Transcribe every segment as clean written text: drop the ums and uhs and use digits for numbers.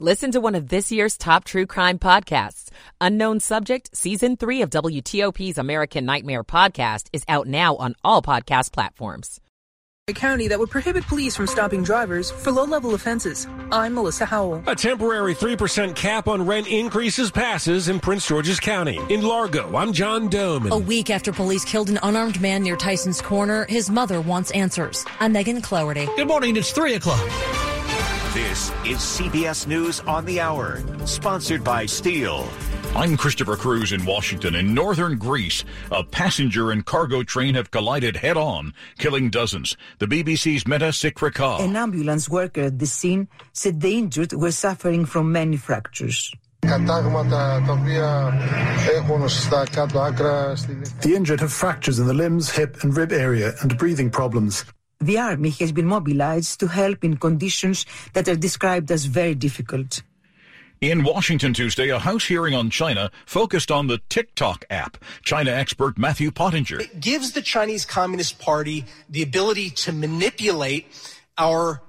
Listen to one of this year's top true crime podcasts. Unknown Subject, Season 3 of WTOP's American Nightmare podcast is out now on all podcast platforms. A county that would prohibit police from stopping drivers for low-level offenses. I'm Melissa Howell. A temporary 3% cap on rent increases passes in Prince George's County. In Largo, I'm John Doman. A week after police killed an unarmed man near Tyson's Corner, his mother wants answers. I'm Megan Cloherty. Good morning, it's 3 o'clock. This is CBS News on the Hour, sponsored by Steel. I'm Christopher Cruz in Washington. In northern Greece, a passenger and cargo train have collided head-on, killing dozens. The BBC's Meta Sikrika. An ambulance worker at the scene said the injured were suffering from many fractures. The injured have fractures in the limbs, hip and rib area and breathing problems. The Army has been mobilized to help in conditions that are described as very difficult. In Washington Tuesday, a House hearing on China focused on the TikTok app. China expert Matthew Pottinger. It gives the Chinese Communist Party the ability to manipulate our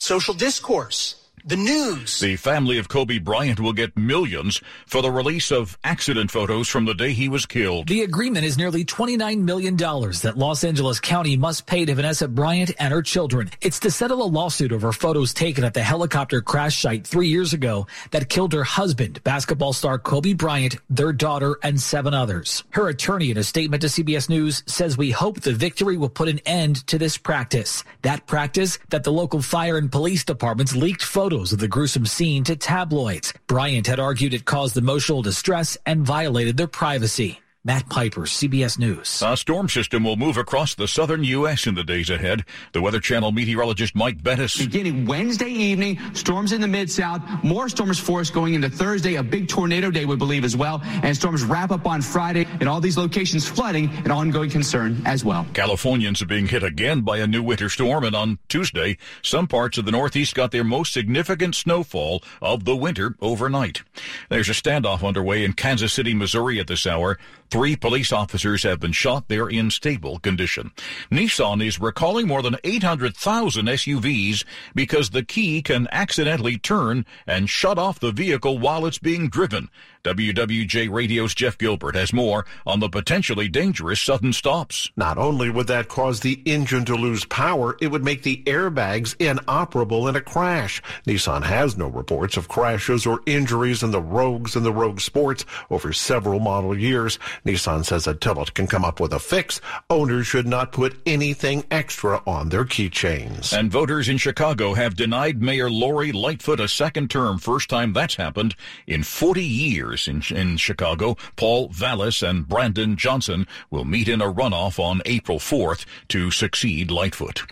social discourse. The news. The family of Kobe Bryant will get millions for the release of accident photos from the day he was killed. The agreement is nearly $29 million that Los Angeles County must pay to Vanessa Bryant and her children. It's to settle a lawsuit over photos taken at the helicopter crash site 3 years ago that killed her husband, basketball star Kobe Bryant, their daughter, and seven others. Her attorney, in a statement to CBS News, says we hope the victory will put an end to this practice. That practice that the local fire and police departments leaked photos of the gruesome scene to tabloids. Bryant had argued it caused emotional distress and violated their privacy. Matt Piper, CBS News. A storm system will move across the southern U.S. in the days ahead. The Weather Channel meteorologist Mike Bettis. Beginning Wednesday evening, storms in the Mid-South. More storms for us going into Thursday, a big tornado day, we believe, as well. And storms wrap up on Friday. And all these locations flooding, an ongoing concern as well. Californians are being hit again by a new winter storm. And on Tuesday, some parts of the Northeast got their most significant snowfall of the winter overnight. There's a standoff underway in Kansas City, Missouri at this hour. 3 police officers have been shot. They're in stable condition. Nissan is recalling more than 800,000 SUVs because the key can accidentally turn and shut off the vehicle while it's being driven. WWJ Radio's Jeff Gilbert has more on the potentially dangerous sudden stops. Not only would that cause the engine to lose power, it would make the airbags inoperable in a crash. Nissan has no reports of crashes or injuries in the Rogues and the Rogue Sports over several model years. Nissan says until it can come up with a fix, owners should not put anything extra on their keychains. And voters in Chicago have denied Mayor Lori Lightfoot a second term. First time that's happened in 40 years. In Chicago, Paul Vallas and Brandon Johnson will meet in a runoff on April 4th to succeed Lightfoot.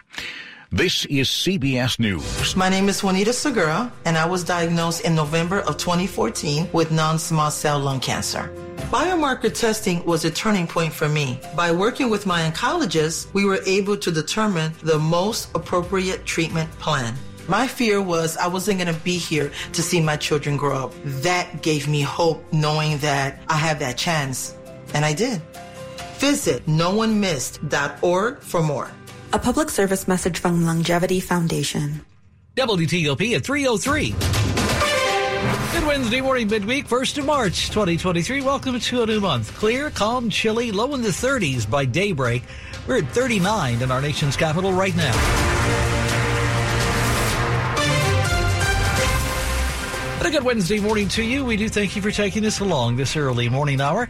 This is CBS News. My name is Juanita Segura, and I was diagnosed in November of 2014 with non-small cell lung cancer. Biomarker testing was a turning point for me. By working with my oncologist, we were able to determine the most appropriate treatment plan. My fear was I wasn't going to be here to see my children grow up. That gave me hope knowing that I have that chance, and I did. Visit noonemissed.org for more. A public service message from Longevity Foundation. WTOP at 3:03. Good Wednesday morning, midweek, 1st of March, 2023. Welcome to a new month. Clear, calm, chilly, low in the 30s by daybreak. We're at 39 in our nation's capital right now. And a good Wednesday morning to you. We do thank you for taking us along this early morning hour.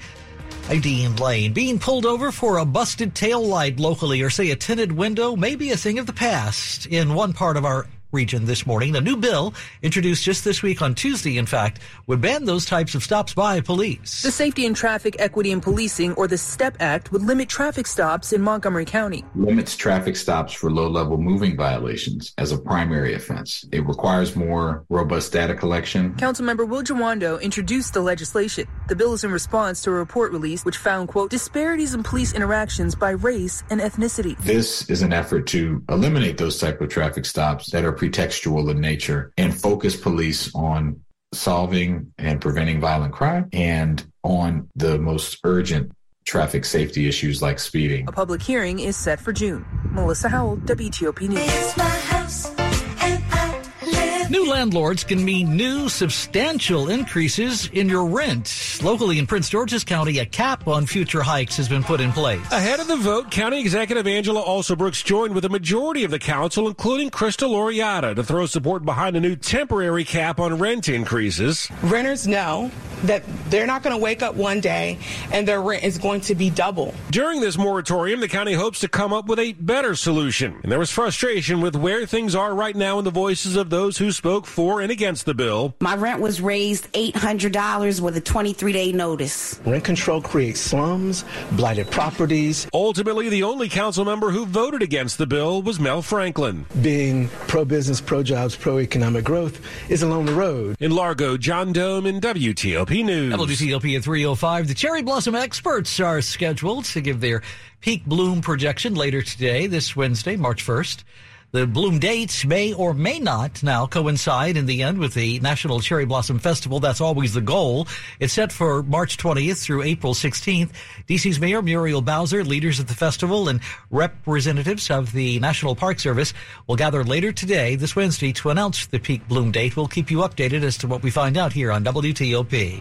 I'm Dean Lane. Being pulled over for a busted taillight locally or, say, a tinted window may be a thing of the past in one part of our region this morning. A new bill introduced just this week on Tuesday, in fact, would ban those types of stops by police. The Safety and Traffic Equity and Policing, or the STEP Act, would limit traffic stops in Montgomery County. Limits traffic stops for low-level moving violations as a primary offense. It requires more robust data collection. Councilmember Will Jawando introduced the legislation. The bill is in response to a report released which found, quote, disparities in police interactions by race and ethnicity. This is an effort to eliminate those type of traffic stops that are pretextual in nature and focus police on solving and preventing violent crime and on the most urgent traffic safety issues like speeding. A public hearing is set for June. Melissa Howell, WTOP News. It's my house and I live New landlords can mean new substantial increases in your rent. Locally in Prince George's County, a cap on future hikes has been put in place. Ahead of the vote, County Executive Angela Alsobrooks joined with a majority of the council, including Krystal Oriadha, to throw support behind a new temporary cap on rent increases. Renters know that they're not going to wake up one day and their rent is going to be double. During this moratorium, the county hopes to come up with a better solution. And there was frustration with where things are right now in the voices of those who spoke for and against the bill. My rent was raised $800 with a 23-day notice. Rent control creates slums, blighted properties. Ultimately, the only council member who voted against the bill was Mel Franklin. Being pro-business, pro-jobs, pro-economic growth is a lonely road. In Largo, John Dome in WTOP News. WTOP at 3:05. The cherry blossom experts are scheduled to give their peak bloom projection later today, this Wednesday, March 1st. The bloom dates may or may not now coincide in the end with the National Cherry Blossom Festival. That's always the goal. It's set for March 20th through April 16th. D.C.'s Mayor Muriel Bowser, leaders of the festival, and representatives of the National Park Service will gather later today, this Wednesday, to announce the peak bloom date. We'll keep you updated as to what we find out here on WTOP.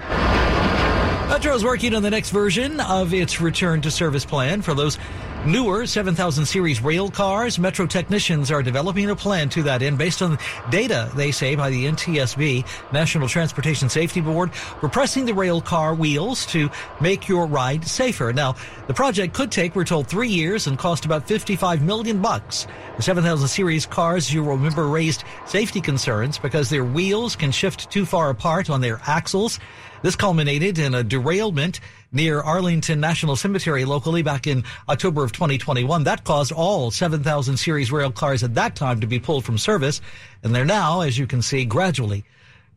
Metro's working on the next version of its return to service plan for those newer 7000 series rail cars. Metro technicians are developing a plan to that end based on data, they say, by the NTSB, National Transportation Safety Board. We're pressing the rail car wheels to make your ride safer. Now, the project could take, we're told, 3 years and cost about $55 million. The 7000 series cars, you remember, raised safety concerns because their wheels can shift too far apart on their axles. This culminated in a derailment near Arlington National Cemetery locally back in October of 2021. That caused all 7,000 series rail cars at that time to be pulled from service. And they're now, as you can see, gradually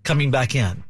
coming back in.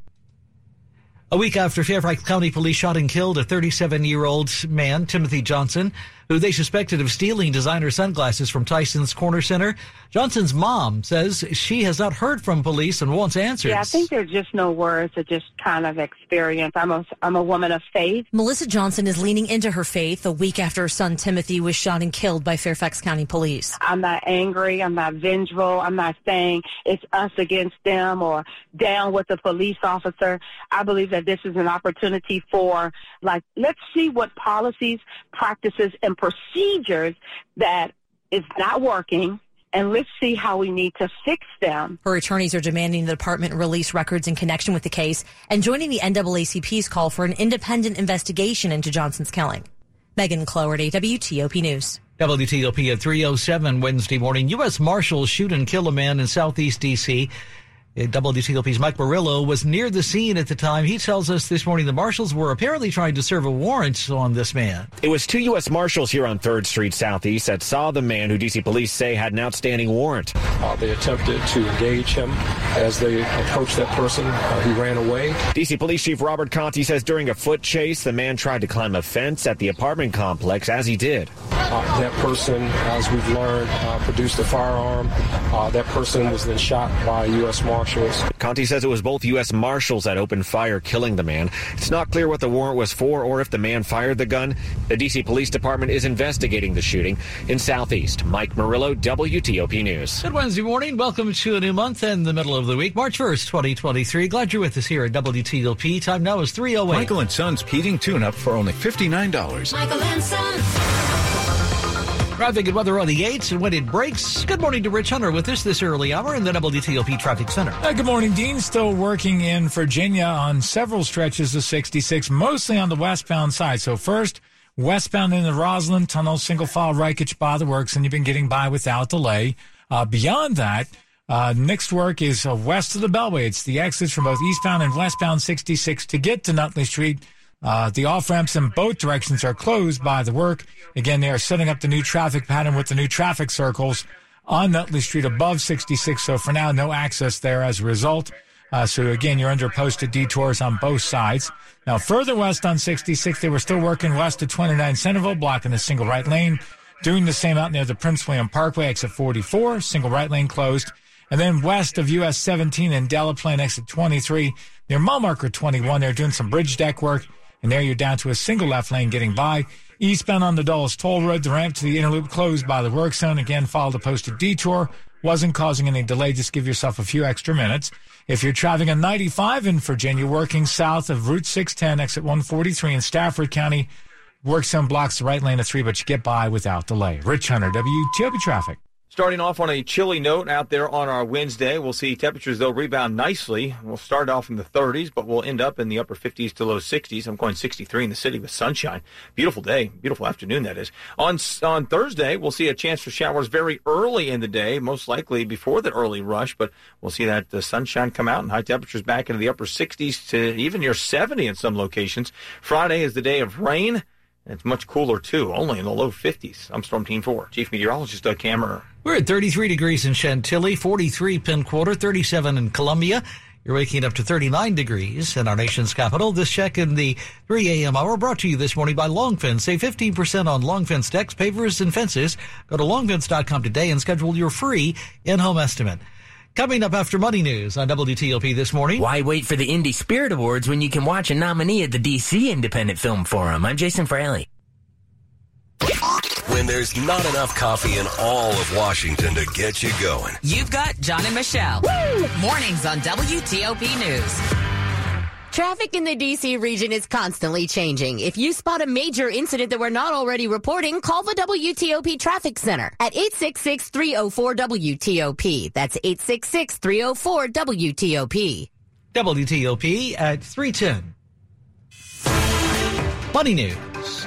A week after Fairfax County police shot and killed a 37-year-old man, Timothy Johnson, who they suspected of stealing designer sunglasses from Tyson's Corner Center. Johnson's mom says she has not heard from police and wants answers. Yeah, I think there's just no words or just kind of experience. I'm a woman of faith. Melissa Johnson is leaning into her faith a week after her son Timothy was shot and killed by Fairfax County police. I'm not angry. I'm not vengeful. I'm not saying it's us against them or down with the police officer. I believe that this is an opportunity for, like, let's see what policies, practices, and procedures that is not working, and let's see how we need to fix them. Her attorneys are demanding the department release records in connection with the case and joining the NAACP's call for an independent investigation into Johnson's killing. Megan Cloherty, WTOP News. WTOP at 3:07 Wednesday morning. U.S. Marshals shoot and kill a man in Southeast D.C. WTOP's Mike Murillo was near the scene at the time. He tells us this morning the marshals were apparently trying to serve a warrant on this man. It was two U.S. marshals here on 3rd Street Southeast that saw the man who D.C. police say had an outstanding warrant. They attempted to engage him. As they approached that person, he ran away. D.C. Police Chief Robert Conte says during a foot chase, the man tried to climb a fence at the apartment complex. As he did, that person, as we've learned, produced a firearm. That person was then shot by U.S. Marshals. Conte says it was both U.S. Marshals that opened fire, killing the man. It's not clear what the warrant was for or if the man fired the gun. The D.C. Police Department is investigating the shooting in Southeast. Mike Murillo, WTOP News. Good Wednesday morning. Welcome to a new month and the middle of the week, March 1st, 2023. Glad you're with us here at WTOP. Time now is 3:08. Michael & Son's heating tune-up for only $59. Michael & Son. Traffic and weather on the 8s and when it breaks. Good morning to Rich Hunter with us this early hour in the WTOP Traffic Center. Good morning, Dean. Still working in Virginia on several stretches of 66, mostly on the westbound side. So first, westbound in the Roslyn Tunnel, single file wreckage by the works, and you've been getting by without delay. Beyond that, next work is west of the Beltway. It's the exits from both eastbound and westbound 66 to get to Nutley Street. The off-ramps in both directions are closed by the work. Again, they are setting up the new traffic pattern with the new traffic circles on Nutley Street above 66. So for now, no access there as a result. So again, you're under posted detours on both sides. Now, further west on 66, they were still working west of 29 Centerville, blocking the single right lane. Doing the same out near the Prince William Parkway, exit 44, single right lane closed. And then west of US 17 and Delaplane, exit 23, near mile marker 21, they're doing some bridge deck work. And there you're down to a single left lane getting by. Eastbound on the Dulles Toll Road, the ramp to the Interloop closed by the work zone. Again, follow the posted detour. wasn't causing any delay. Just give yourself a few extra minutes. If you're traveling on 95 in Virginia, working south of Route 610, exit 143 in Stafford County, work some blocks the right lane of 3, but you get by without delay. Rich Hunter, WTOP Traffic. Starting off on a chilly note out there on our Wednesday. We'll see temperatures, though, rebound nicely. We'll start off in the 30s, but we'll end up in the upper 50s to low 60s. I'm going 63 in the city with sunshine. Beautiful day. Beautiful afternoon, that is. On Thursday, we'll see a chance for showers very early in the day, most likely before the early rush, but we'll see that the sunshine come out and high temperatures back into the upper 60s to even near 70 in some locations. Friday is the day of rain. It's much cooler, too, only in the low 50s. I'm Storm Team 4. Chief Meteorologist Doug Kammerer. We're at 33 degrees in Chantilly, 43 Penn Quarter, 37 in Columbia. You're waking up to 39 degrees in our nation's capital. This check in the 3 a.m. hour brought to you this morning by Long Fence. Save 15% on Long Fence decks, pavers, and fences. Go to longfence.com today and schedule your free in-home estimate. Coming up after Money News on WTOP this morning. Why wait for the Indie Spirit Awards when you can watch a nominee at the D.C. Independent Film Forum? I'm Jason Fraley. When there's not enough coffee in all of Washington to get you going, you've got John and Michelle. Woo! Mornings on WTOP News. Traffic in the D.C. region is constantly changing. If you spot a major incident that we're not already reporting, call the WTOP Traffic Center at 866-304-WTOP. That's 866-304-WTOP. WTOP at 3:10. Money News.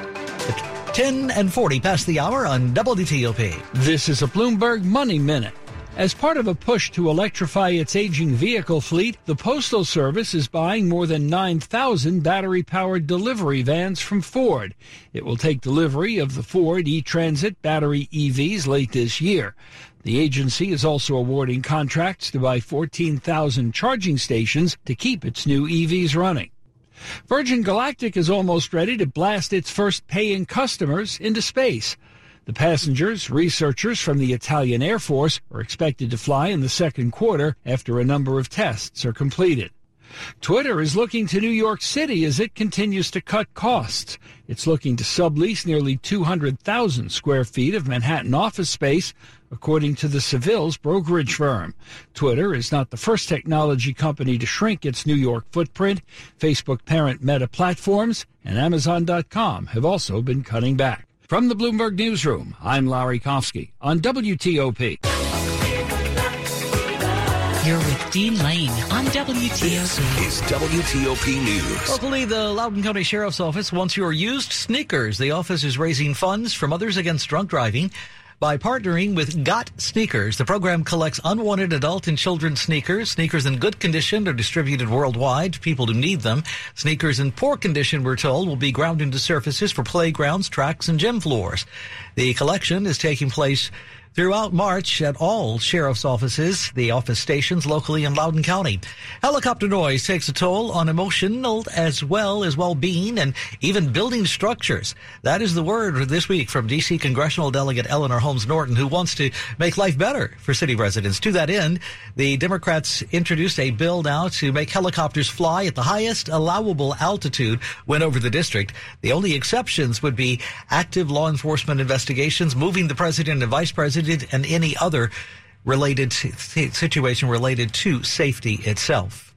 10:40 past the hour on WTOP. This is a Bloomberg Money Minute. As part of a push to electrify its aging vehicle fleet, the Postal Service is buying more than 9,000 battery-powered delivery vans from Ford. It will take delivery of the Ford e-Transit battery EVs late this year. The agency is also awarding contracts to buy 14,000 charging stations to keep its new EVs running. Virgin Galactic is almost ready to blast its first paying customers into space. The passengers, researchers from the Italian Air Force, are expected to fly in the second quarter after a number of tests are completed. Twitter is looking to New York City as it continues to cut costs. It's looking to sublease nearly 200,000 square feet of Manhattan office space, according to the Seville's brokerage firm. Twitter is not the first technology company to shrink its New York footprint. Facebook parent Meta Platforms and Amazon.com have also been cutting back. From the Bloomberg Newsroom, I'm Larry Kofsky on WTOP. You're with Dean Lane on WTOP. This is WTOP News. Locally, the Loudoun County Sheriff's Office wants your used sneakers. The office is raising funds from Others Against Drunk Driving by partnering with Got Sneakers. The program collects unwanted adult and children's sneakers. Sneakers in good condition are distributed worldwide to people who need them. Sneakers in poor condition, we're told, will be ground into surfaces for playgrounds, tracks, and gym floors. The collection is taking place throughout March at all sheriff's offices, the office stations locally in Loudoun County. Helicopter noise takes a toll on emotional as well as well-being and even building structures. That is the word this week from D.C. Congressional Delegate Eleanor Holmes Norton, who wants to make life better for city residents. To that end, the Democrats introduced a bill now to make helicopters fly at the highest allowable altitude when over the district. The only exceptions would be active law enforcement investigations, moving the president and vice president, and any other related situation related to safety itself.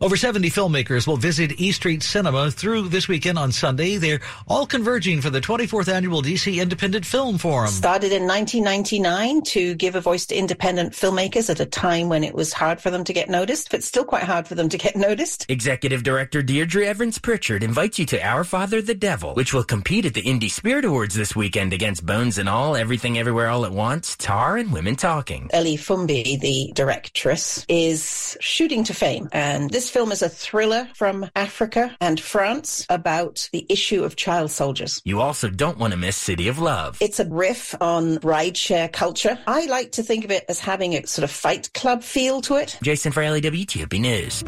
Over 70 filmmakers will visit E Street Cinema through this weekend on Sunday. They're all converging for the 24th Annual D.C. Independent Film Forum. Started in 1999 to give a voice to independent filmmakers at a time when it was hard for them to get noticed, but still quite hard for them to get noticed. Executive Director Deirdre Evans-Pritchard invites you to Our Father the Devil, which will compete at the Indie Spirit Awards this weekend against Bones and All, Everything Everywhere All at Once, Tar, and Women Talking. Ellie Fumbi, the directress, is shooting to fame, and this film is a thriller from Africa and France about the issue of child soldiers. You also don't want to miss City of Love. It's a riff on rideshare culture. I like to think of it as having a sort of Fight Club feel to it. Jason Fraley, WTOP News.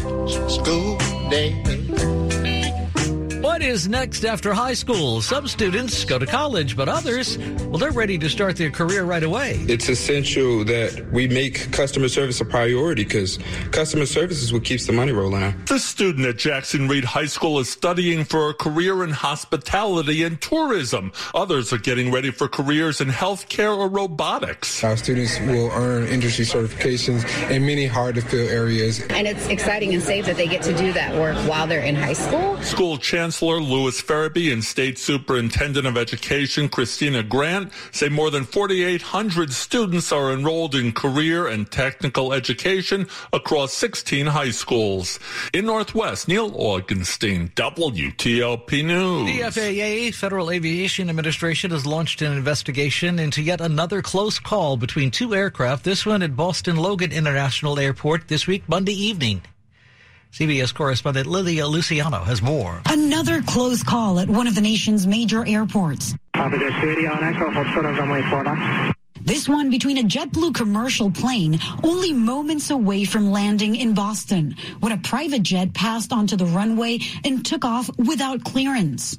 School day. What is next after high school? Some students go to college, but others, well, they're ready to start their career right away. It's essential that we make customer service a priority because customer service is what keeps the money rolling out. This student at Jackson Reed High School is studying for a career in hospitality and tourism. Others are getting ready for careers in healthcare or robotics. Our students will earn industry certifications in many hard-to-fill areas. And it's exciting and safe that they get to do that work while they're in high school. School Chancellor Louis Farabee and State Superintendent of Education Christina Grant say more than 4,800 students are enrolled in career and technical education across 16 high schools. In Northwest, Neil Augenstein, WTOP News. The FAA, Federal Aviation Administration, has launched an investigation into yet another close call between two aircraft, this one at Boston Logan International Airport this week, Monday evening. CBS correspondent Lilia Luciano has more. Another close call at one of the nation's major airports. This one between a JetBlue commercial plane only moments away from landing in Boston when a private jet passed onto the runway and took off without clearance.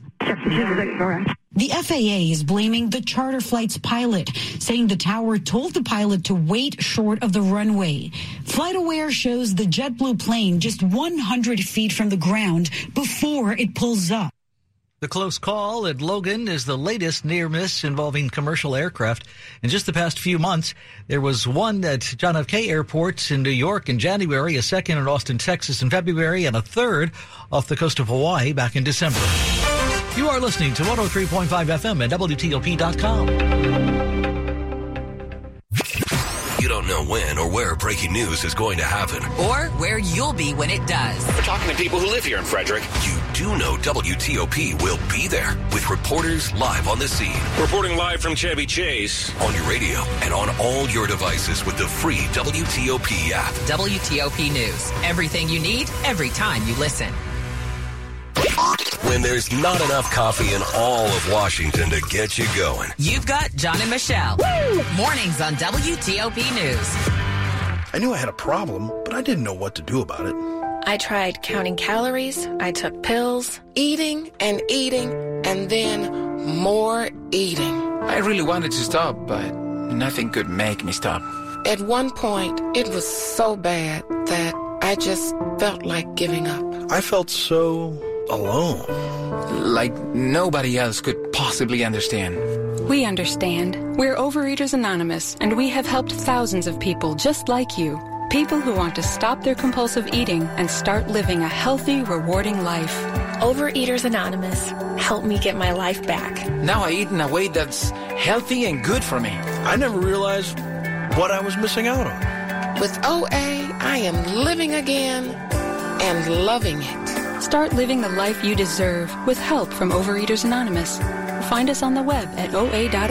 The FAA is blaming the charter flight's pilot, saying the tower told the pilot to wait short of the runway. FlightAware shows the JetBlue plane just 100 feet from the ground before it pulls up. The close call at Logan is the latest near miss involving commercial aircraft. In just the past few months, there was one at John F. Kennedy Airport in New York in January, a second in Austin, Texas in February, and a third off the coast of Hawaii back in December. You are listening to 103.5 FM at WTOP.com. You don't know when or where breaking news is going to happen. Or where you'll be when it does. We're talking to people who live here in Frederick. You do know WTOP will be there with reporters live on the scene. Reporting live from Chevy Chase. On your radio and on all your devices with the free WTOP app. WTOP News. Everything you need, every time you listen. When there's not enough coffee in all of Washington to get you going. You've got John and Michelle. Woo! Mornings on WTOP News. I knew I had a problem, but I didn't know what to do about it. I tried counting calories, I took pills, eating and eating, and then more eating. I really wanted to stop, but nothing could make me stop. At one point, it was so bad that I just felt like giving up. I felt so alone. Like nobody else could possibly understand. We understand. We're Overeaters Anonymous, and we have helped thousands of people just like you. People who want to stop their compulsive eating and start living a healthy, rewarding life. Overeaters Anonymous, help me get my life back. Now I eat in a way that's healthy and good for me. I never realized what I was missing out on. With OA, I am living again and loving it. Start living the life you deserve with help from Overeaters Anonymous. Find us on the web at oa.org.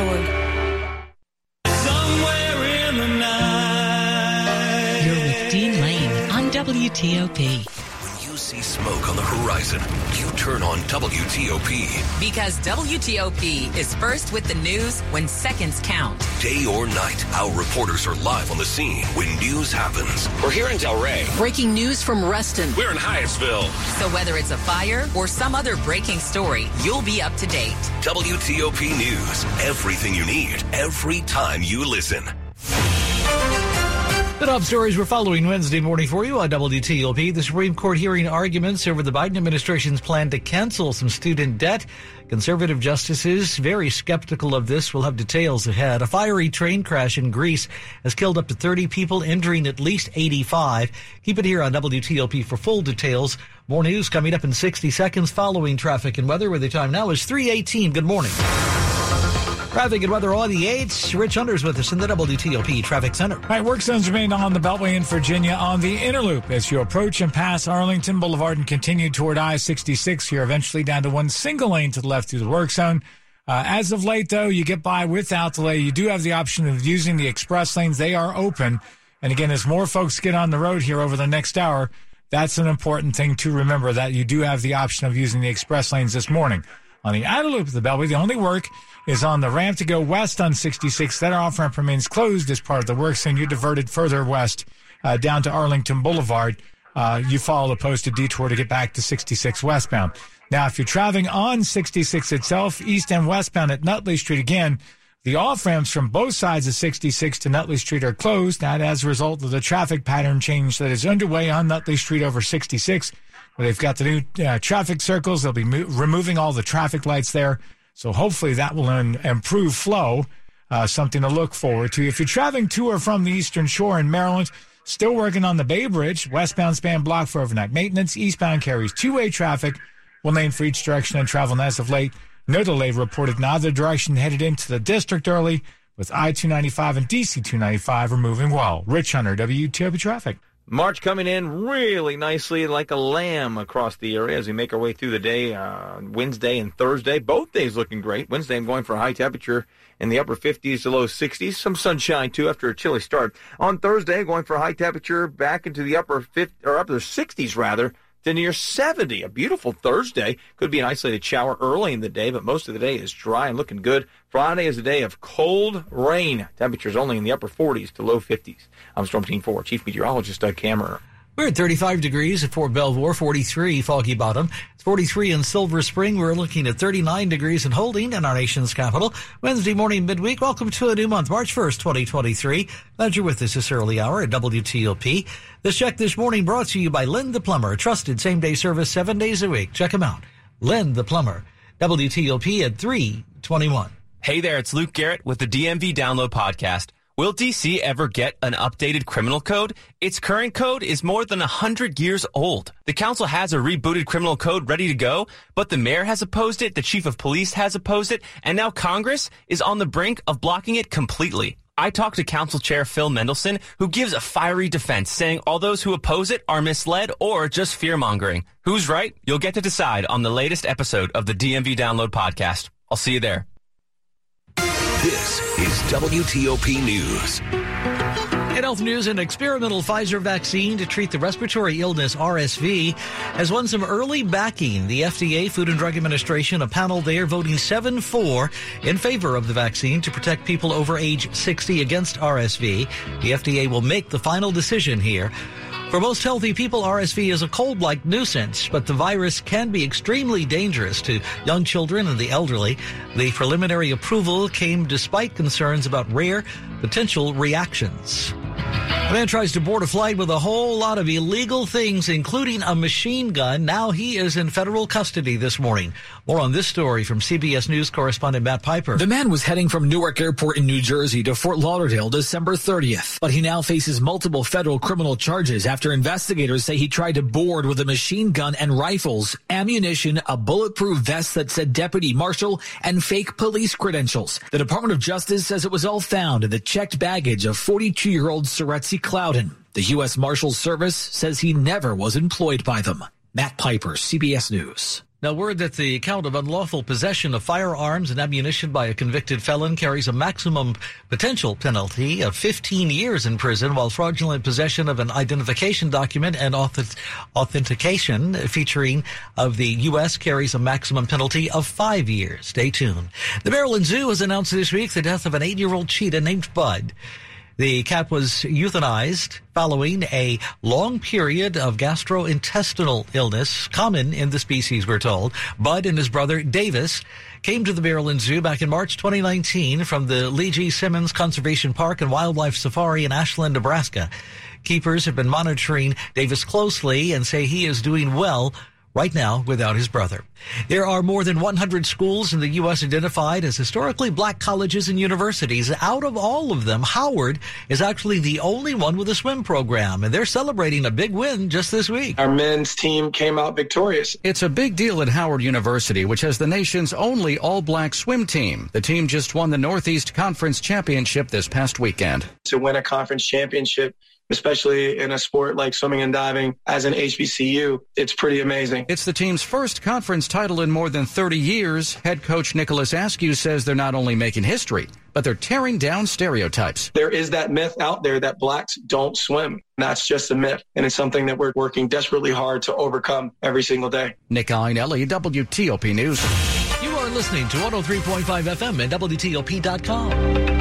Somewhere in the night. You're with Dean Lane on WTOP. See smoke on the horizon, you turn on WTOP. Because WTOP is first with the news when seconds count. Day or night, our reporters are live on the scene when news happens. We're here in Delray. Breaking news from Reston. We're in Hyattsville. So whether it's a fire or some other breaking story, you'll be up to date. WTOP News. Everything you need, every time you listen. The top stories we're following Wednesday morning for you on WTOP. The Supreme Court hearing arguments over the Biden administration's plan to cancel some student debt. Conservative justices very skeptical of this. We'll have details ahead. A fiery train crash in Greece has killed up to 30 people, injuring at least 85. Keep it here on WTOP for full details. More news coming up in 60 seconds following traffic and weather, where the time now is 3:18. Good morning. Traffic and weather on the 8th. Rich Hunter's with us in the WTOP Traffic Center. All right, work zones remain on the Beltway in Virginia on the Inner Loop as you approach and pass Arlington Boulevard and continue toward I-66. You're eventually down to one single lane to the left through the work zone. As of late, though, you get by without delay. You do have the option of using the express lanes. They are open. And again, as more folks get on the road here over the next hour, that's an important thing to remember, that you do have the option of using the express lanes this morning. On the outer loop of the Beltway, the only work is on the ramp to go west on 66. That off-ramp remains closed as part of the work, and you're diverted further west down to Arlington Boulevard you follow the posted detour to get back to 66 westbound. Now, if you're traveling on 66 itself, east and westbound at Nutley Street, again, the off-ramps from both sides of 66 to Nutley Street are closed. That as a result of the traffic pattern change that is underway on Nutley Street over 66, where they've got the new traffic circles. They'll be removing all the traffic lights there. So hopefully that will improve flow, something to look forward to. If you're traveling to or from the Eastern Shore in Maryland, still working on the Bay Bridge, westbound span blocked for overnight maintenance. Eastbound carries two-way traffic. One lane for each direction and travel. And as of late, no delay reported in either direction, headed into the district early with I-295 and DC-295 are moving well. Rich Hunter, WTOP Traffic. March coming in really nicely like a lamb across the area as we make our way through the day. Wednesday and Thursday, both days looking great. Wednesday, I'm going for a high temperature in the upper 50s to low 60s. Some sunshine, too, after a chilly start. On Thursday, going for a high temperature back into the upper 60s, rather, to near 70. A beautiful Thursday. Could be an isolated shower early in the day, but most of the day is dry and looking good. Friday is a day of cold rain. Temperatures only in the upper 40s to low 50s. I'm Storm Team 4 Chief Meteorologist Doug Kammerer. We're at 35 degrees at Fort Belvoir, 43 Foggy Bottom. It's 43 in Silver Spring. We're looking at 39 degrees and holding in our nation's capital. Wednesday morning, midweek. Welcome to a new month, March 1st, 2023. Glad you're with us this early hour at WTOP. This check this morning brought to you by Lynn the Plumber. Trusted same-day service 7 days a week. Check him out. Lynn the Plumber. WTOP at 321. Hey there, it's Luke Garrett with the DMV Download Podcast. Will D.C. ever get an updated criminal code? Its current code is more than 100 years old. The council has a rebooted criminal code ready to go, but the mayor has opposed it, the chief of police has opposed it, and now Congress is on the brink of blocking it completely. I talked to Council Chair Phil Mendelson, who gives a fiery defense, saying all those who oppose it are misled or just fear-mongering. Who's right? You'll get to decide on the latest episode of the DMV Download Podcast. I'll see you there. This is WTOP News. In health news, an experimental Pfizer vaccine to treat the respiratory illness RSV has won some early backing. The FDA, Food and Drug Administration, a panel there voting 7-4 in favor of the vaccine to protect people over age 60 against RSV. The FDA will make the final decision here. For most healthy people, RSV is a cold-like nuisance, but the virus can be extremely dangerous to young children and the elderly. The preliminary approval came despite concerns about rare potential reactions. A man tries to board a flight with a whole lot of illegal things, including a machine gun. Now he is in federal custody this morning. More on this story from CBS News correspondent Matt Piper. The man was heading from Newark Airport in New Jersey to Fort Lauderdale December 30th, but he now faces multiple federal criminal charges after investigators say he tried to board with a machine gun and rifles, ammunition, a bulletproof vest that said deputy marshal, and fake police credentials. The Department of Justice says it was all found in the checked baggage of 42-year-old Soretzi Clouden. The U.S. Marshals Service says he never was employed by them. Matt Piper, CBS News. Now, word that the count of unlawful possession of firearms and ammunition by a convicted felon carries a maximum potential penalty of 15 years in prison, while fraudulent possession of an identification document and authentication featuring of the U.S. carries a maximum penalty of 5 years. Stay tuned. The Maryland Zoo has announced this week the death of an 8-year-old cheetah named Bud. The cat was euthanized following a long period of gastrointestinal illness, common in the species, we're told. Bud and his brother Davis came to the Maryland Zoo back in March 2019 from the Lee G. Simmons Conservation Park and Wildlife Safari in Ashland, Nebraska. Keepers have been monitoring Davis closely and say he is doing well right now without his brother. There are more than 100 schools in the U.S. identified as historically black colleges and universities. Out of all of them, Howard is actually the only one with a swim program, and they're celebrating a big win just this week. Our men's team came out victorious. It's a big deal at Howard University, which has the nation's only all-black swim team. The team just won the Northeast Conference Championship this past weekend. To win a conference championship, especially in a sport like swimming and diving, as an HBCU, it's pretty amazing. It's the team's first conference title in more than 30 years. Head coach Nicholas Askew says they're not only making history, but they're tearing down stereotypes. There is that myth out there that blacks don't swim. That's just a myth, and it's something that we're working desperately hard to overcome every single day. Nick Ainelli, WTOP News. You are listening to 103.5 FM and WTOP.com.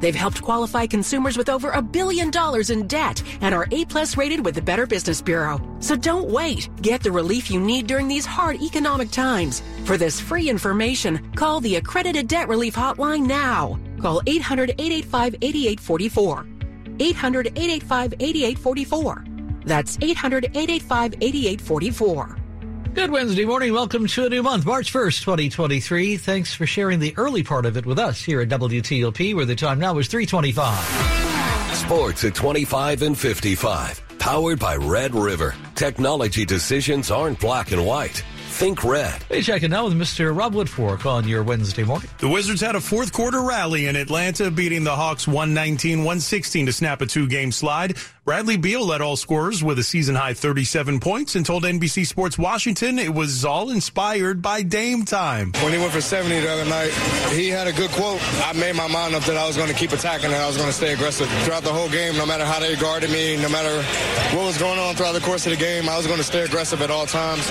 They've helped qualify consumers with over $1 billion in debt and are A+ rated with the Better Business Bureau. So don't wait. Get the relief you need during these hard economic times. For this free information, call the Accredited Debt Relief Hotline now. Call 800-885-8844. 800-885-8844. That's 800-885-8844. Good Wednesday morning. Welcome to a new month, March 1st, 2023. Thanks for sharing the early part of it with us here at WTOP, where the time now is 3:25. Sports at 25 and 55. Powered by Red River. Technology decisions aren't black and white. Think red. Hey, checking out with Mr. Rob Woodfork on your Wednesday morning. The Wizards had a fourth quarter rally in Atlanta, beating the Hawks 119-116 to snap a two-game slide. Bradley Beal led all scorers with a season-high 37 points and told NBC Sports Washington it was all inspired by Dame time. When he went for 70 the other night, he had a good quote. I made my mind up that I was going to keep attacking and I was going to stay aggressive. Throughout the whole game, no matter how they guarded me, no matter what was going on throughout the course of the game, I was going to stay aggressive at all times,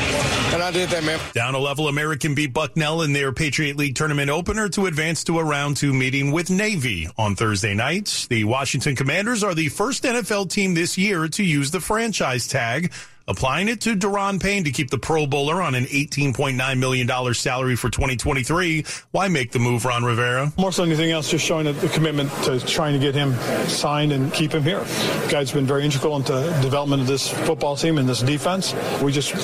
and I did that. Down a level, American beat Bucknell in their Patriot League tournament opener to advance to a round two meeting with Navy on Thursday night. The Washington Commanders are the first NFL team this year to use the franchise tag, applying it to Daron Payne to keep the Pro Bowler on an $18.9 million salary for 2023. Why make the move, Ron Rivera? More so than anything else, just showing a commitment to trying to get him signed and keep him here. The guy's been very integral into the development of this football team and this defense. We just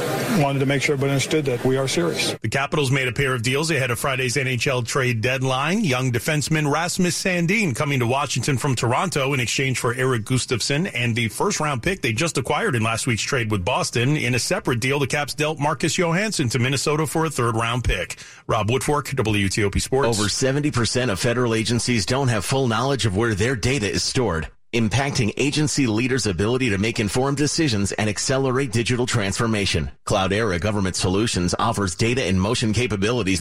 wanted to make sure everybody understood that we are serious. The Capitals made a pair of deals ahead of Friday's NHL trade deadline. Young defenseman Rasmus Sandin coming to Washington from Toronto in exchange for Eric Gustafsson and the first-round pick they just acquired in last week's trade with Boston. In a separate deal, the Caps dealt Marcus Johansson to Minnesota for a third-round pick. Rob Woodfork, WTOP Sports. Over 70% of federal agencies don't have full knowledge of where their data is stored, impacting agency leaders' ability to make informed decisions and accelerate digital transformation. Cloudera Government Solutions offers data in motion capabilities